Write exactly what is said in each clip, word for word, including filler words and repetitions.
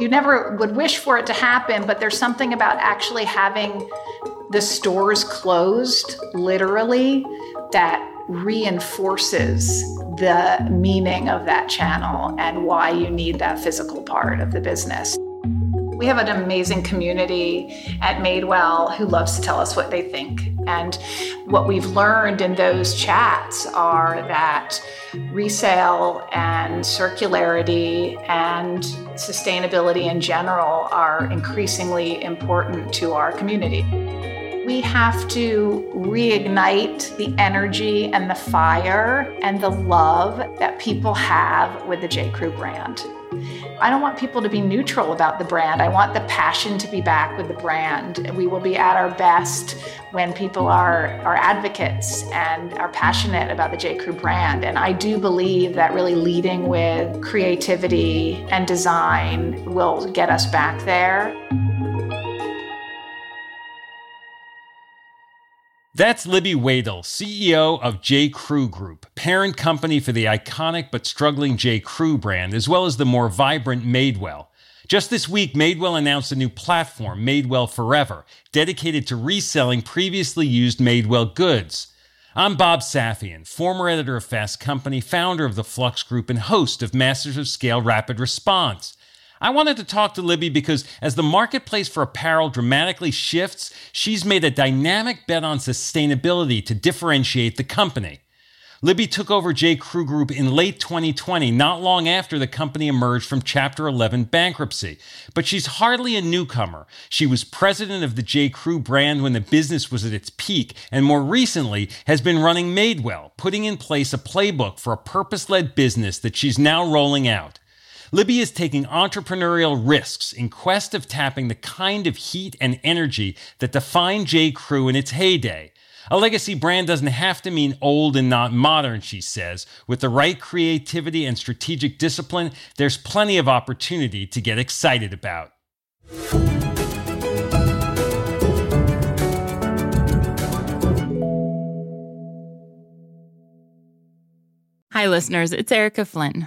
You never would wish for it to happen, but there's something about actually having the stores closed, literally, that reinforces the meaning of that channel and why you need that physical part of the business. We have an amazing community at Madewell who loves to tell us what they think. And what we've learned in those chats are that resale and circularity and sustainability in general are increasingly important to our community. We have to reignite the energy and the fire and the love that people have with the J.Crew brand. I don't want people to be neutral about the brand. I want the passion to be back with the brand. We will be at our best when people are, are advocates and are passionate about the J.Crew brand. And I do believe that really leading with creativity and design will get us back there. That's Libby Wadle, C E O of J.Crew Group, parent company for the iconic but struggling J.Crew brand, as well as the more vibrant Madewell. Just this week, Madewell announced a new platform, Madewell Forever, dedicated to reselling previously used Madewell goods. I'm Bob Safian, former editor of Fast Company, founder of the Flux Group, and host of Masters of Scale Rapid Response. I wanted to talk to Libby because as the marketplace for apparel dramatically shifts, she's made a dynamic bet on sustainability to differentiate the company. Libby took over J.Crew Group in late twenty twenty, not long after the company emerged from Chapter eleven bankruptcy. But she's hardly a newcomer. She was president of the J.Crew brand when the business was at its peak, and more recently has been running Madewell, putting in place a playbook for a purpose-led business that she's now rolling out. Libby is taking entrepreneurial risks in quest of tapping the kind of heat and energy that defined J.Crew in its heyday. A legacy brand doesn't have to mean old and not modern, she says. With the right creativity and strategic discipline, there's plenty of opportunity to get excited about. Hi, listeners. It's Erica Flynn,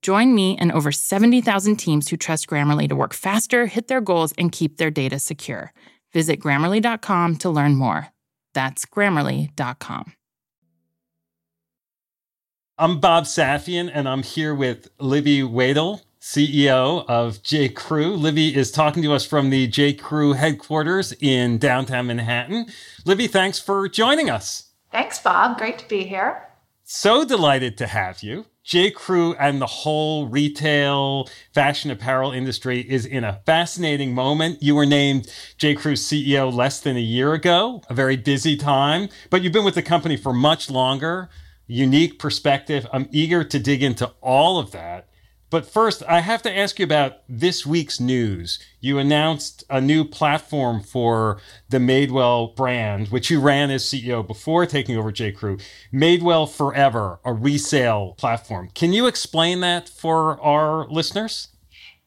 Join me and over seventy thousand teams who trust Grammarly to work faster, hit their goals, and keep their data secure. Visit grammarly dot com to learn more. That's grammarly dot com. I'm Bob Safian, and I'm here with Libby Wadle, C E O of J.Crew. Libby is talking to us from the J.Crew headquarters in downtown Manhattan. Libby, thanks for joining us. Thanks, Bob. Great to be here. So delighted to have you. J.Crew and the whole retail fashion apparel industry is in a fascinating moment. You were named J.Crew C E O less than a year ago, a very busy time, but you've been with the company for much longer. Unique perspective. I'm eager to dig into all of that. But first, I have to ask you about this week's news. You announced a new platform for the Madewell brand, which you ran as C E O before taking over J.Crew, Madewell Forever, a resale platform. Can you explain that for our listeners?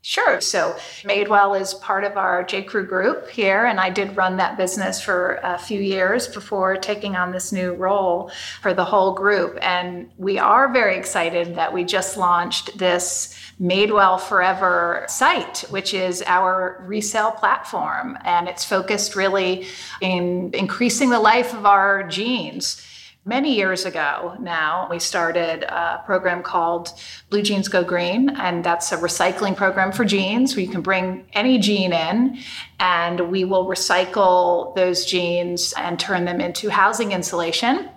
Sure. So Madewell is part of our J.Crew Group here, and I did run that business for a few years before taking on this new role for the whole group. And we are very excited that we just launched this Madewell Forever site, which is our resale platform. And it's focused really in increasing the life of our jeans. Many years ago now, we started a program called Blue Jeans Go Green, and that's a recycling program for jeans where you can bring any jean in, and we will recycle those jeans and turn them into housing insulation.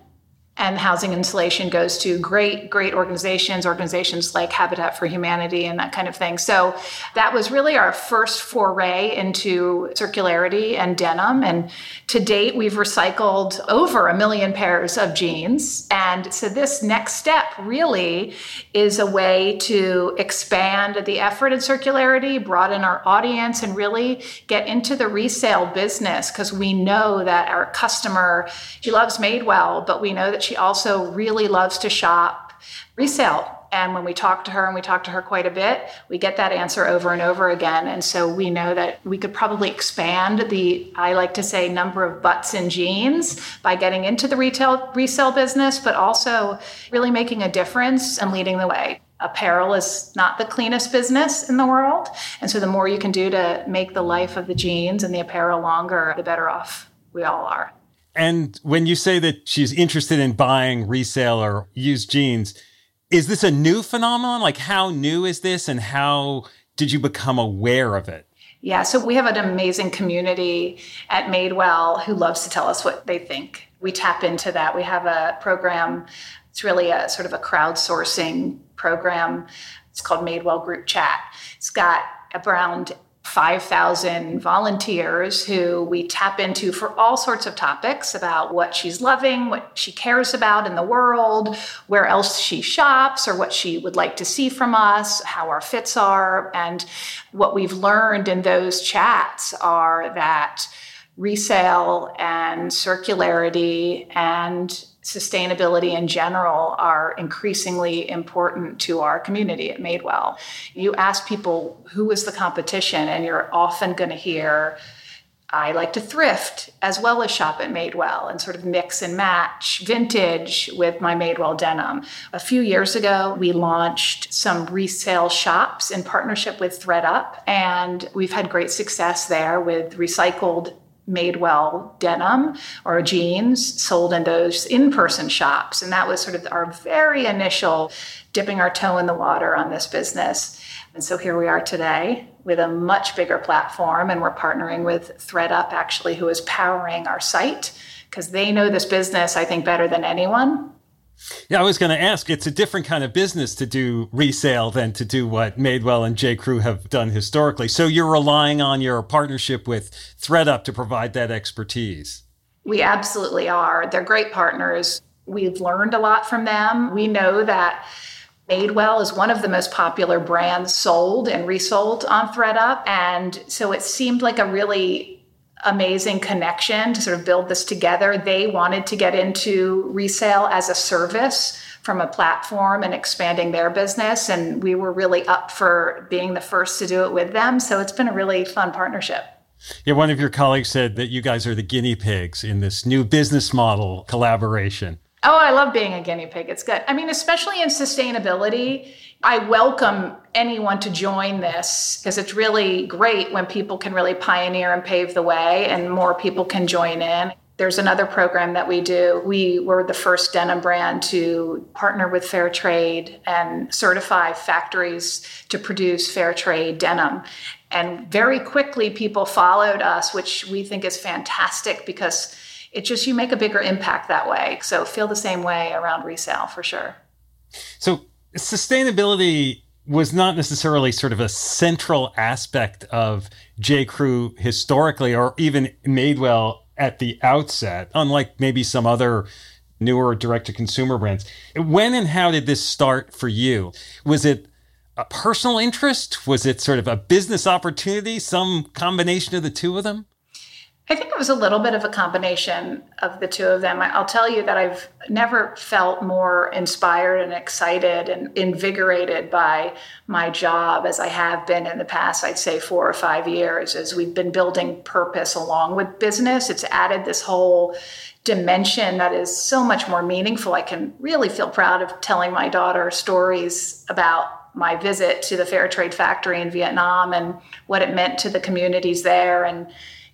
And housing insulation goes to great, great organizations, organizations like Habitat for Humanity and that kind of thing. So that was really our first foray into circularity and denim. And to date, we've recycled over a million pairs of jeans. And so this next step really is a way to expand the effort in circularity, broaden our audience, and really get into the resale business, because we know that our customer, she loves Madewell, but we know that she also really loves to shop resale. And when we talk to her, and we talk to her quite a bit, we get that answer over and over again. And so we know that we could probably expand the, I like to say, number of butts in jeans by getting into the retail resale business, but also really making a difference and leading the way. Apparel is not the cleanest business in the world. And so the more you can do to make the life of the jeans and the apparel longer, the better off we all are. And when you say that she's interested in buying resale or used jeans, is this a new phenomenon? Like, how new is this, and how did you become aware of it? Yeah, so we have an amazing community at Madewell who loves to tell us what they think. We tap into that. We have a program. It's really a sort of a crowdsourcing program. It's called Madewell Group Chat. It's got around five thousand volunteers who we tap into for all sorts of topics about what she's loving, what she cares about in the world, where else she shops, or what she would like to see from us, how our fits are. And what we've learned in those chats are that resale and circularity and sustainability in general are increasingly important to our community at Madewell. You ask people, who is the competition? And you're often going to hear, I like to thrift as well as shop at Madewell and sort of mix and match vintage with my Madewell denim. A few years ago, we launched some resale shops in partnership with ThredUp, and we've had great success there with recycled Madewell denim or jeans sold in those in-person shops. And that was sort of our very initial dipping our toe in the water on this business. And so here we are today with a much bigger platform, and we're partnering with ThredUp, actually, who is powering our site, because they know this business, I think, better than anyone. Yeah, I was going to ask, it's a different kind of business to do resale than to do what Madewell and J.Crew have done historically. So you're relying on your partnership with ThredUp to provide that expertise. We absolutely are. They're great partners. We've learned a lot from them. We know that Madewell is one of the most popular brands sold and resold on ThredUp. And so it seemed like a really amazing connection to sort of build this together. They wanted to get into resale as a service from a platform and expanding their business. And we were really up for being the first to do it with them. So it's been a really fun partnership. Yeah, one of your colleagues said that you guys are the guinea pigs in this new business model collaboration. Oh, I love being a guinea pig. It's good. I mean, especially in sustainability, I welcome anyone to join this, because it's really great when people can really pioneer and pave the way and more people can join in. There's another program that we do. We were the first denim brand to partner with Fair Trade and certify factories to produce Fair Trade denim. And very quickly, people followed us, which we think is fantastic, because it's just, you make a bigger impact that way. So feel the same way around resale for sure. So sustainability was not necessarily sort of a central aspect of J.Crew historically, or even Madewell at the outset, unlike maybe some other newer direct-to-consumer brands. When and how did this start for you? Was it a personal interest? Was it sort of a business opportunity, some combination of the two of them? I think it was a little bit of a combination of the two of them. I'll tell you that I've never felt more inspired and excited and invigorated by my job as I have been in the past, I'd say four or five years, as we've been building purpose along with business. It's added this whole dimension that is so much more meaningful. I can really feel proud of telling my daughter stories about my visit to the Fair Trade Factory in Vietnam and what it meant to the communities there and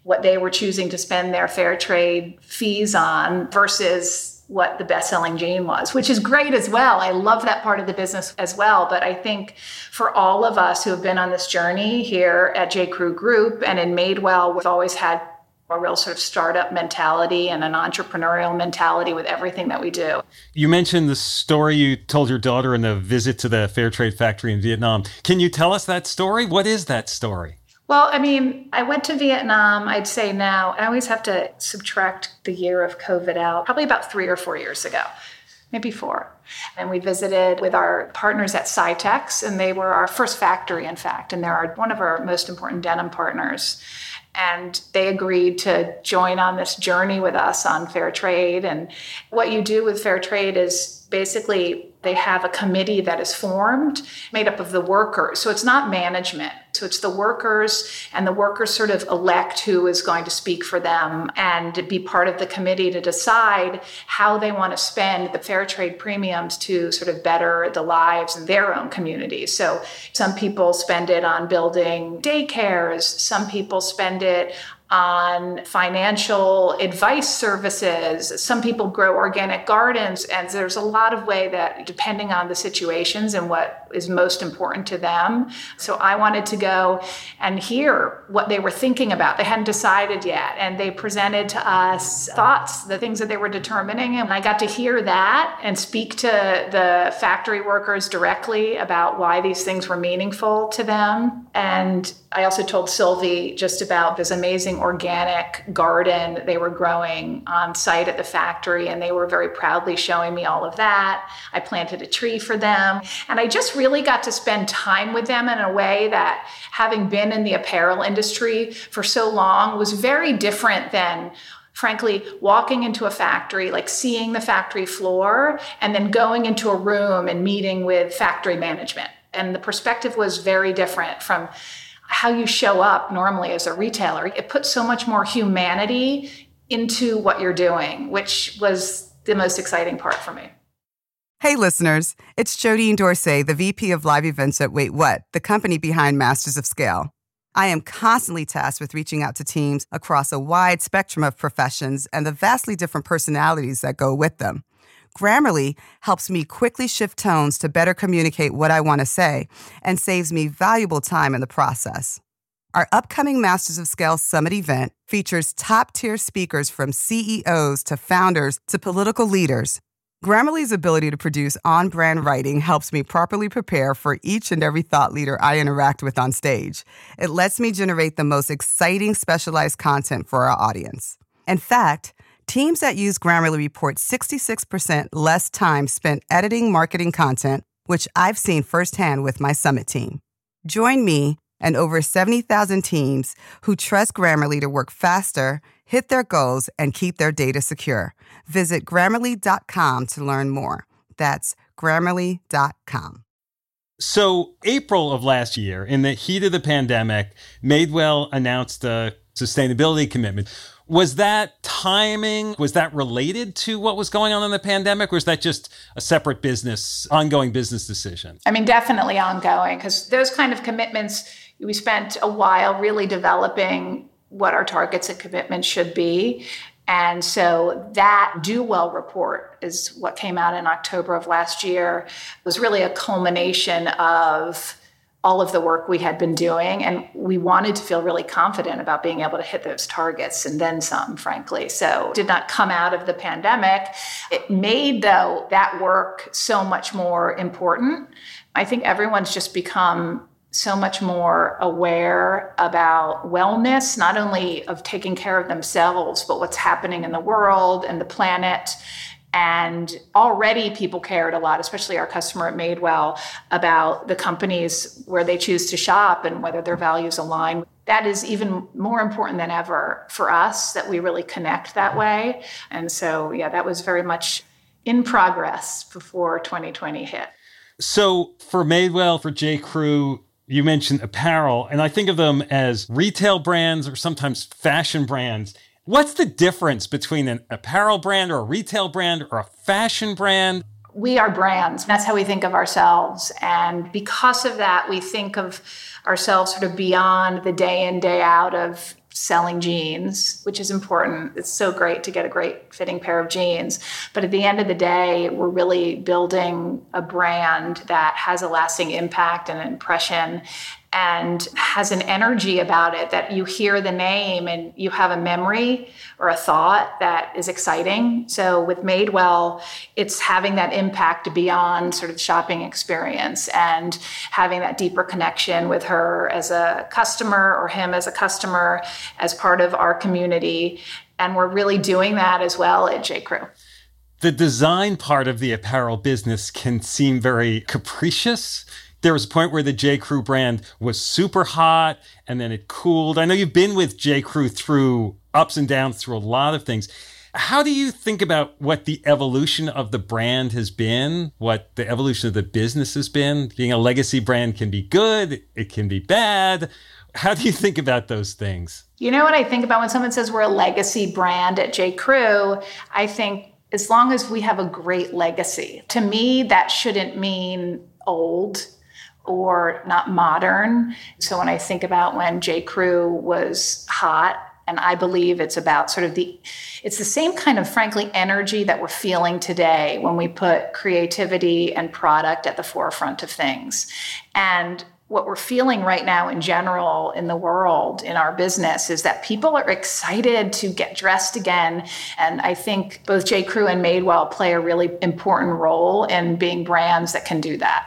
what they were choosing to spend their fair trade fees on versus what the best-selling jean was, which is great as well. I love that part of the business as well. But I think for all of us who have been on this journey here at J.Crew Group and in Madewell, we've always had a real sort of startup mentality and an entrepreneurial mentality with everything that we do. You mentioned the story you told your daughter in the visit to the Fair Trade Factory in Vietnam. Can you tell us that story? What is that story? Well, I mean, I went to Vietnam, I'd say now, I always have to subtract the year of COVID out, probably about three or four years ago, maybe four. And we visited with our partners at Saitex, and they were our first factory, in fact, and they're one of our most important denim partners. And they agreed to join on this journey with us on fair trade. And what you do with fair trade is basically they have a committee that is formed, made up of the workers. So it's not management. So it's the workers, and the workers sort of elect who is going to speak for them and be part of the committee to decide how they want to spend the fair trade premiums to sort of better the lives in their own communities. So some people spend it on building daycares. Some people spend it on financial advice services. Some people grow organic gardens, and there's a lot of way that depending on the situations and what is most important to them. So I wanted to go and hear what they were thinking about. They hadn't decided yet, and they presented to us thoughts, the things that they were determining, and I got to hear that and speak to the factory workers directly about why these things were meaningful to them. And I also told Sylvie just about this amazing organic garden they were growing on site at the factory, and they were very proudly showing me all of that. I planted a tree for them, and I just really got to spend time with them in a way that, having been in the apparel industry for so long, was very different than, frankly, walking into a factory, like seeing the factory floor, and then going into a room and meeting with factory management. And the perspective was very different from how you show up normally as a retailer. It puts so much more humanity into what you're doing, which was the most exciting part for me. Hey, listeners, it's Jodine Dorsey, the V P of Live Events at Wait What, the company behind Masters of Scale. I am constantly tasked with reaching out to teams across a wide spectrum of professions and the vastly different personalities that go with them. Grammarly helps me quickly shift tones to better communicate what I want to say and saves me valuable time in the process. Our upcoming Masters of Scale Summit event features top-tier speakers from C E Os to founders to political leaders. Grammarly's ability to produce on-brand writing helps me properly prepare for each and every thought leader I interact with on stage. It lets me generate the most exciting specialized content for our audience. In fact, teams that use Grammarly report sixty-six percent less time spent editing marketing content, which I've seen firsthand with my Summit team. Join me and over seventy thousand teams who trust Grammarly to work faster, hit their goals, and keep their data secure. Visit Grammarly dot com to learn more. That's Grammarly dot com. So April of last year, in the heat of the pandemic, Madewell announced a sustainability commitment. Was that timing, was that related to what was going on in the pandemic, or is that just a separate business, ongoing business decision? I mean, definitely ongoing, because those kind of commitments, we spent a while really developing what our targets and commitments should be. And so that Do Well report is what came out in October of last year. It was really a culmination of all of the work we had been doing, and we wanted to feel really confident about being able to hit those targets and then some, frankly. So it did not come out of the pandemic. It made, though, that work so much more important. I think everyone's just become so much more aware about wellness, not only of taking care of themselves, but what's happening in the world and the planet. And already people cared a lot, especially our customer at Madewell, about the companies where they choose to shop and whether their values align. that is even more important than ever for us, that we really connect that way. And so, yeah, that was very much in progress before twenty twenty hit. So for Madewell, for J.Crew, you mentioned apparel, and I think of them as retail brands or sometimes fashion brands. What's the difference between an apparel brand or a retail brand or a fashion brand? We are brands. That's how we think of ourselves. And because of that, we think of ourselves sort of beyond the day in, day out of selling jeans, which is important. It's so great to get a great fitting pair of jeans. But at the end of the day, we're really building a brand that has a lasting impact and an impression and has an energy about it that you hear the name and you have a memory or a thought that is exciting. So with Madewell, it's having that impact beyond sort of shopping experience and having that deeper connection with her as a customer or him as a customer, as part of our community. And we're really doing that as well at J.Crew. The design part of the apparel business can seem very capricious. There was a point where the J.Crew brand was super hot and then it cooled. I know you've been with J.Crew through ups and downs through a lot of things. How do you think about what the evolution of the brand has been, what the evolution of the business has been? Being a legacy brand can be good, it can be bad. How do you think about those things? You know what I think about when someone says we're a legacy brand at J.Crew? I think as long as we have a great legacy, to me, that shouldn't mean old or not modern. So when I think about when J.Crew was hot, and I believe it's about sort of the, it's the same kind of, frankly, energy that we're feeling today when we put creativity and product at the forefront of things. And what we're feeling right now in general in the world, in our business, is that people are excited to get dressed again. And I think both J.Crew and Madewell play a really important role in being brands that can do that.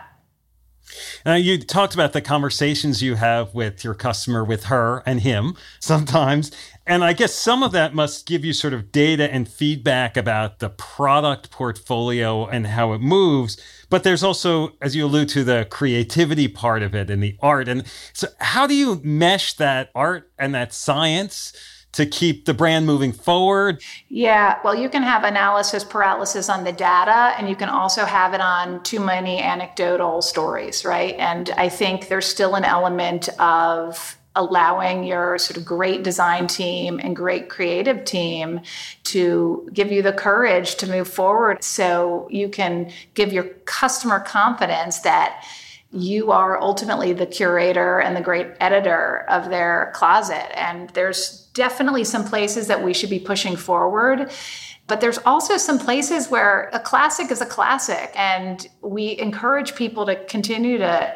Now, you talked about the conversations you have with your customer, with her and him sometimes. And I guess some of that must give you sort of data and feedback about the product portfolio and how it moves. But there's also, as you allude to, the creativity part of it and the art. And so how do you mesh that art and that science to keep the brand moving forward? Yeah, well, you can have analysis paralysis on the data, and you can also have it on too many anecdotal stories, right? And I think there's still an element of allowing your sort of great design team and great creative team to give you the courage to move forward so you can give your customer confidence that you are ultimately the curator and the great editor of their closet. And there's definitely some places that we should be pushing forward, but there's also some places where a classic is a classic. And we encourage people to continue to,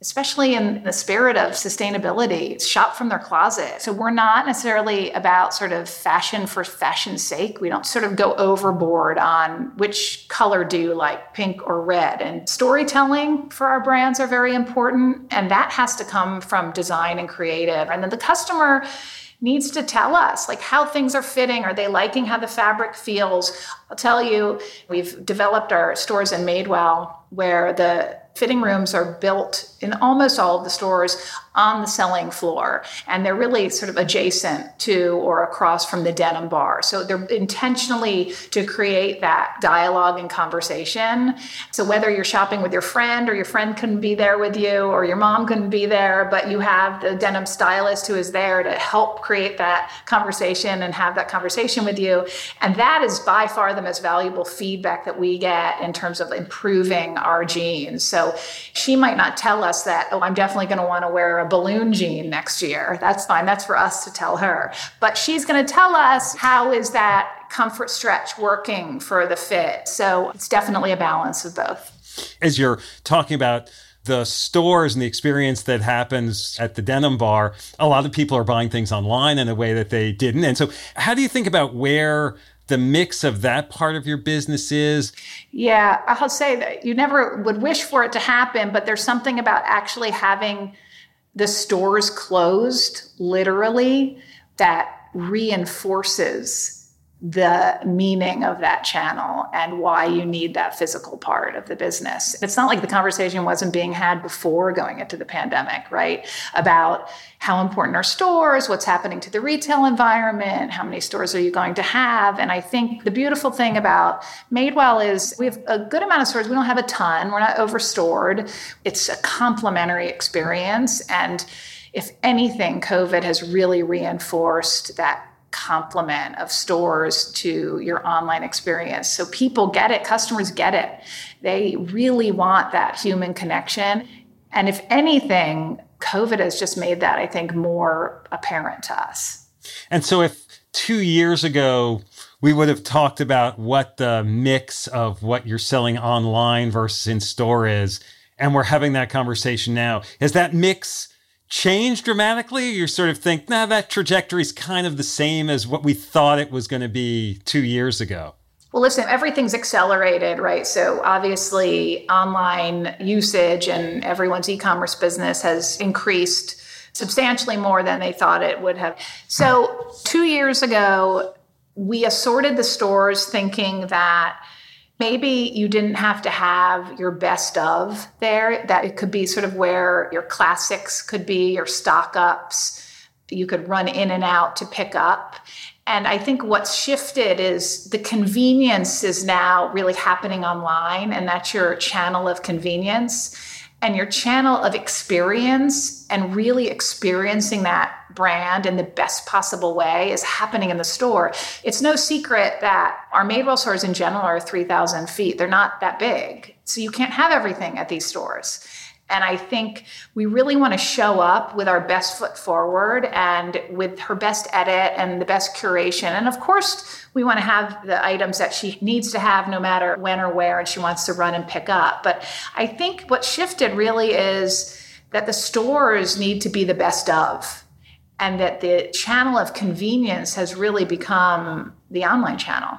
especially in the spirit of sustainability, shop from their closet. So we're not necessarily about sort of fashion for fashion's sake. We don't sort of go overboard on which color do you like, pink or red. And storytelling for our brands are very important. And that has to come from design and creative. And then the customer needs to tell us like how things are fitting. Are they liking how the fabric feels? I'll tell you, we've developed our stores in Madewell where the fitting rooms are built in almost all of the stores on the selling floor. And they're really sort of adjacent to or across from the denim bar. So they're intentionally to create that dialogue and conversation. So whether you're shopping with your friend or your friend couldn't be there with you or your mom couldn't be there, but you have the denim stylist who is there to help create that conversation and have that conversation with you. And that is by far the most valuable feedback that we get in terms of improving our jeans. So she might not tell us that, oh, I'm definitely going to want to wear a balloon jean next year. That's fine. That's for us to tell her. But she's going to tell us how is that comfort stretch working for the fit. So it's definitely a balance of both. As you're talking about the stores and the experience that happens at the denim bar, a lot of people are buying things online in a way that they didn't. And so how do you think about where the mix of that part of your business is? Yeah, I'll say that you never would wish for it to happen, but there's something about actually having the stores closed, literally, that reinforces the meaning of that channel and why you need that physical part of the business. It's not like the conversation wasn't being had before going into the pandemic, right? About how important are stores, what's happening to the retail environment, how many stores are you going to have? And I think the beautiful thing about Madewell is we have a good amount of stores. We don't have a ton. We're not overstored. It's a complementary experience. And if anything, COVID has really reinforced that complement of stores to your online experience. So people get it. Customers get it. They really want that human connection. And if anything, COVID has just made that, I think, more apparent to us. And so if two years ago, we would have talked about what the mix of what you're selling online versus in store is, and we're having that conversation now, is that mix change dramatically? You sort of think, nah, that trajectory is kind of the same as what we thought it was going to be two years ago. Well, listen, everything's accelerated, right? So obviously online usage and everyone's e-commerce business has increased substantially more than they thought it would have. So two years ago, we assorted the stores thinking that maybe you didn't have to have your best of there, that it could be sort of where your classics could be, your stock ups, you could run in and out to pick up. And I think what's shifted is the convenience is now really happening online, and that's your channel of convenience and your channel of experience, and really experiencing that brand in the best possible way is happening in the store. It's no secret that our Madewell stores in general are three thousand feet. They're not that big. So you can't have everything at these stores. And I think we really want to show up with our best foot forward and with her best edit and the best curation. And of course, we want to have the items that she needs to have no matter when or where, and she wants to run and pick up. But I think what shifted really is that the stores need to be the best of, and that the channel of convenience has really become the online channel.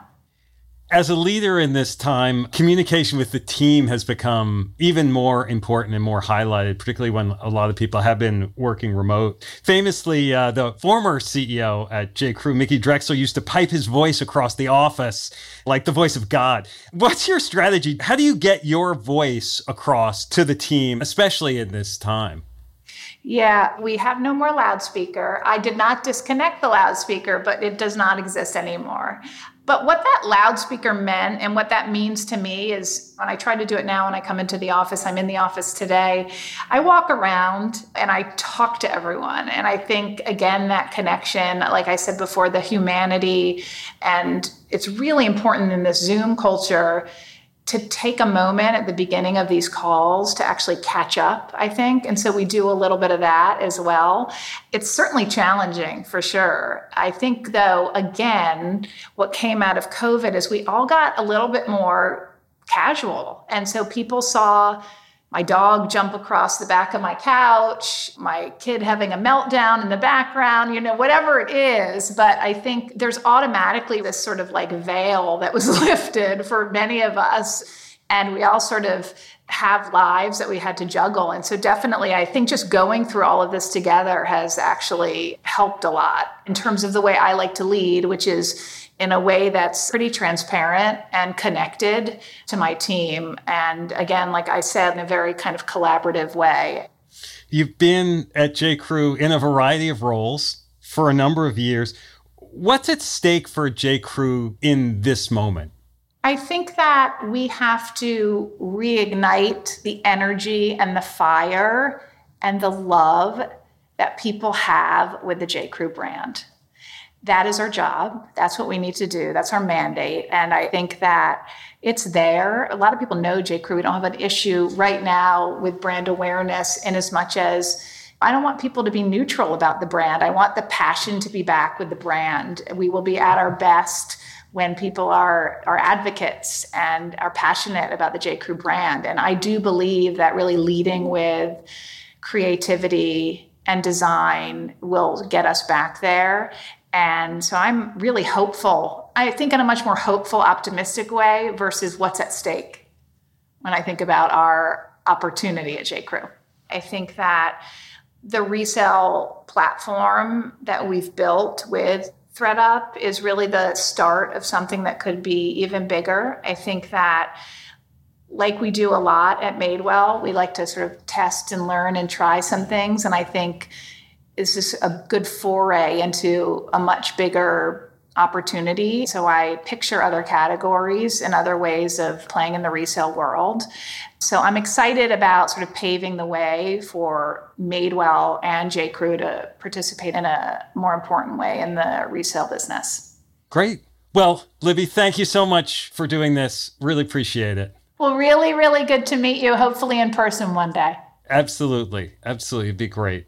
As a leader in this time, communication with the team has become even more important and more highlighted, particularly when a lot of people have been working remote. Famously, uh, the former C E O at J.Crew, Mickey Drexler, used to pipe his voice across the office like the voice of God. What's your strategy? How do you get your voice across to the team, especially in this time? Yeah, we have no more loudspeaker. I did not disconnect the loudspeaker, but it does not exist anymore. But what that loudspeaker meant and what that means to me is when I try to do it now when I come into the office, I'm in the office today, I walk around and I talk to everyone. And I think, again, that connection, like I said before, the humanity, and it's really important in this Zoom culture to take a moment at the beginning of these calls to actually catch up, I think. And so we do a little bit of that as well. It's certainly challenging, for sure. I think, though, again, what came out of COVID is we all got a little bit more casual. And so people saw my dog jump across the back of my couch, my kid having a meltdown in the background, you know, whatever it is. But I think there's automatically this sort of like veil that was lifted for many of us. And we all sort of have lives that we had to juggle. And so definitely, I think just going through all of this together has actually helped a lot in terms of the way I like to lead, which is in a way that's pretty transparent and connected to my team. And again, like I said, in a very kind of collaborative way. You've been at J.Crew in a variety of roles for a number of years. What's at stake for J.Crew in this moment? I think that we have to reignite the energy and the fire and the love that people have with the J.Crew brand. That is our job. That's what we need to do. That's our mandate. And I think that it's there. A lot of people know J.Crew. We don't have an issue right now with brand awareness, in as much as I don't want people to be neutral about the brand. I want the passion to be back with the brand. We will be at our best when people are, are advocates and are passionate about the J.Crew brand. And I do believe that really leading with creativity and design will get us back there. And so I'm really hopeful. I think in a much more hopeful, optimistic way versus what's at stake when I think about our opportunity at J.Crew. I think that the resale platform that we've built with ThredUp is really the start of something that could be even bigger. I think that, like we do a lot at Madewell, we like to sort of test and learn and try some things. And I think this is a good foray into a much bigger opportunity. So I picture other categories and other ways of playing in the resale world. So I'm excited about sort of paving the way for Madewell and J.Crew to participate in a more important way in the resale business. Great. Well, Libby, thank you so much for doing this. Really appreciate it. Well, really, really good to meet you, hopefully in person one day. Absolutely. Absolutely. It'd be great.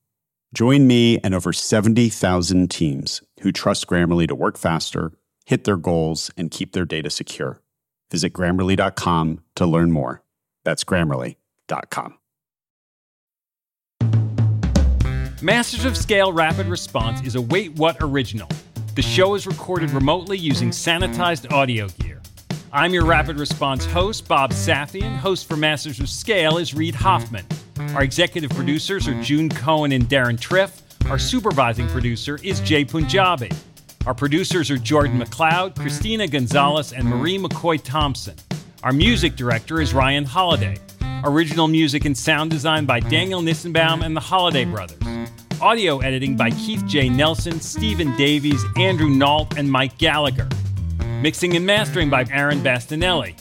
Join me and over seventy thousand teams who trust Grammarly to work faster, hit their goals, and keep their data secure. Visit Grammarly dot com to learn more. That's Grammarly dot com. Masters of Scale Rapid Response is a Wait What original. The show is recorded remotely using sanitized audio gear. I'm your Rapid Response host, Bob Safian. Host for Masters of Scale is Reid Hoffman. Our executive producers are June Cohen and Darren Triff. Our supervising producer is Jay Punjabi. Our producers are Jordan McLeod, Christina Gonzalez, and Marie McCoy-Thompson. Our music director is Ryan Holiday. Original music and sound design by Daniel Nissenbaum and the Holiday Brothers. Audio editing by Keith J. Nelson, Stephen Davies, Andrew Nault, and Mike Gallagher. Mixing and mastering by Aaron Bastinelli.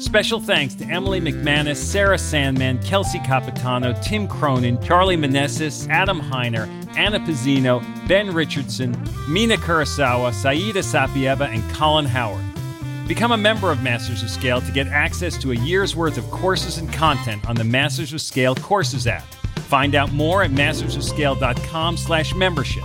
Special thanks to Emily McManus, Sarah Sandman, Kelsey Capitano, Tim Cronin, Charlie Manessis, Adam Heiner, Anna Pizzino, Ben Richardson, Mina Kurosawa, Saida Sapieva, and Colin Howard. Become a member of Masters of Scale to get access to a year's worth of courses and content on the Masters of Scale courses app. Find out more at mastersofscale.com slash membership.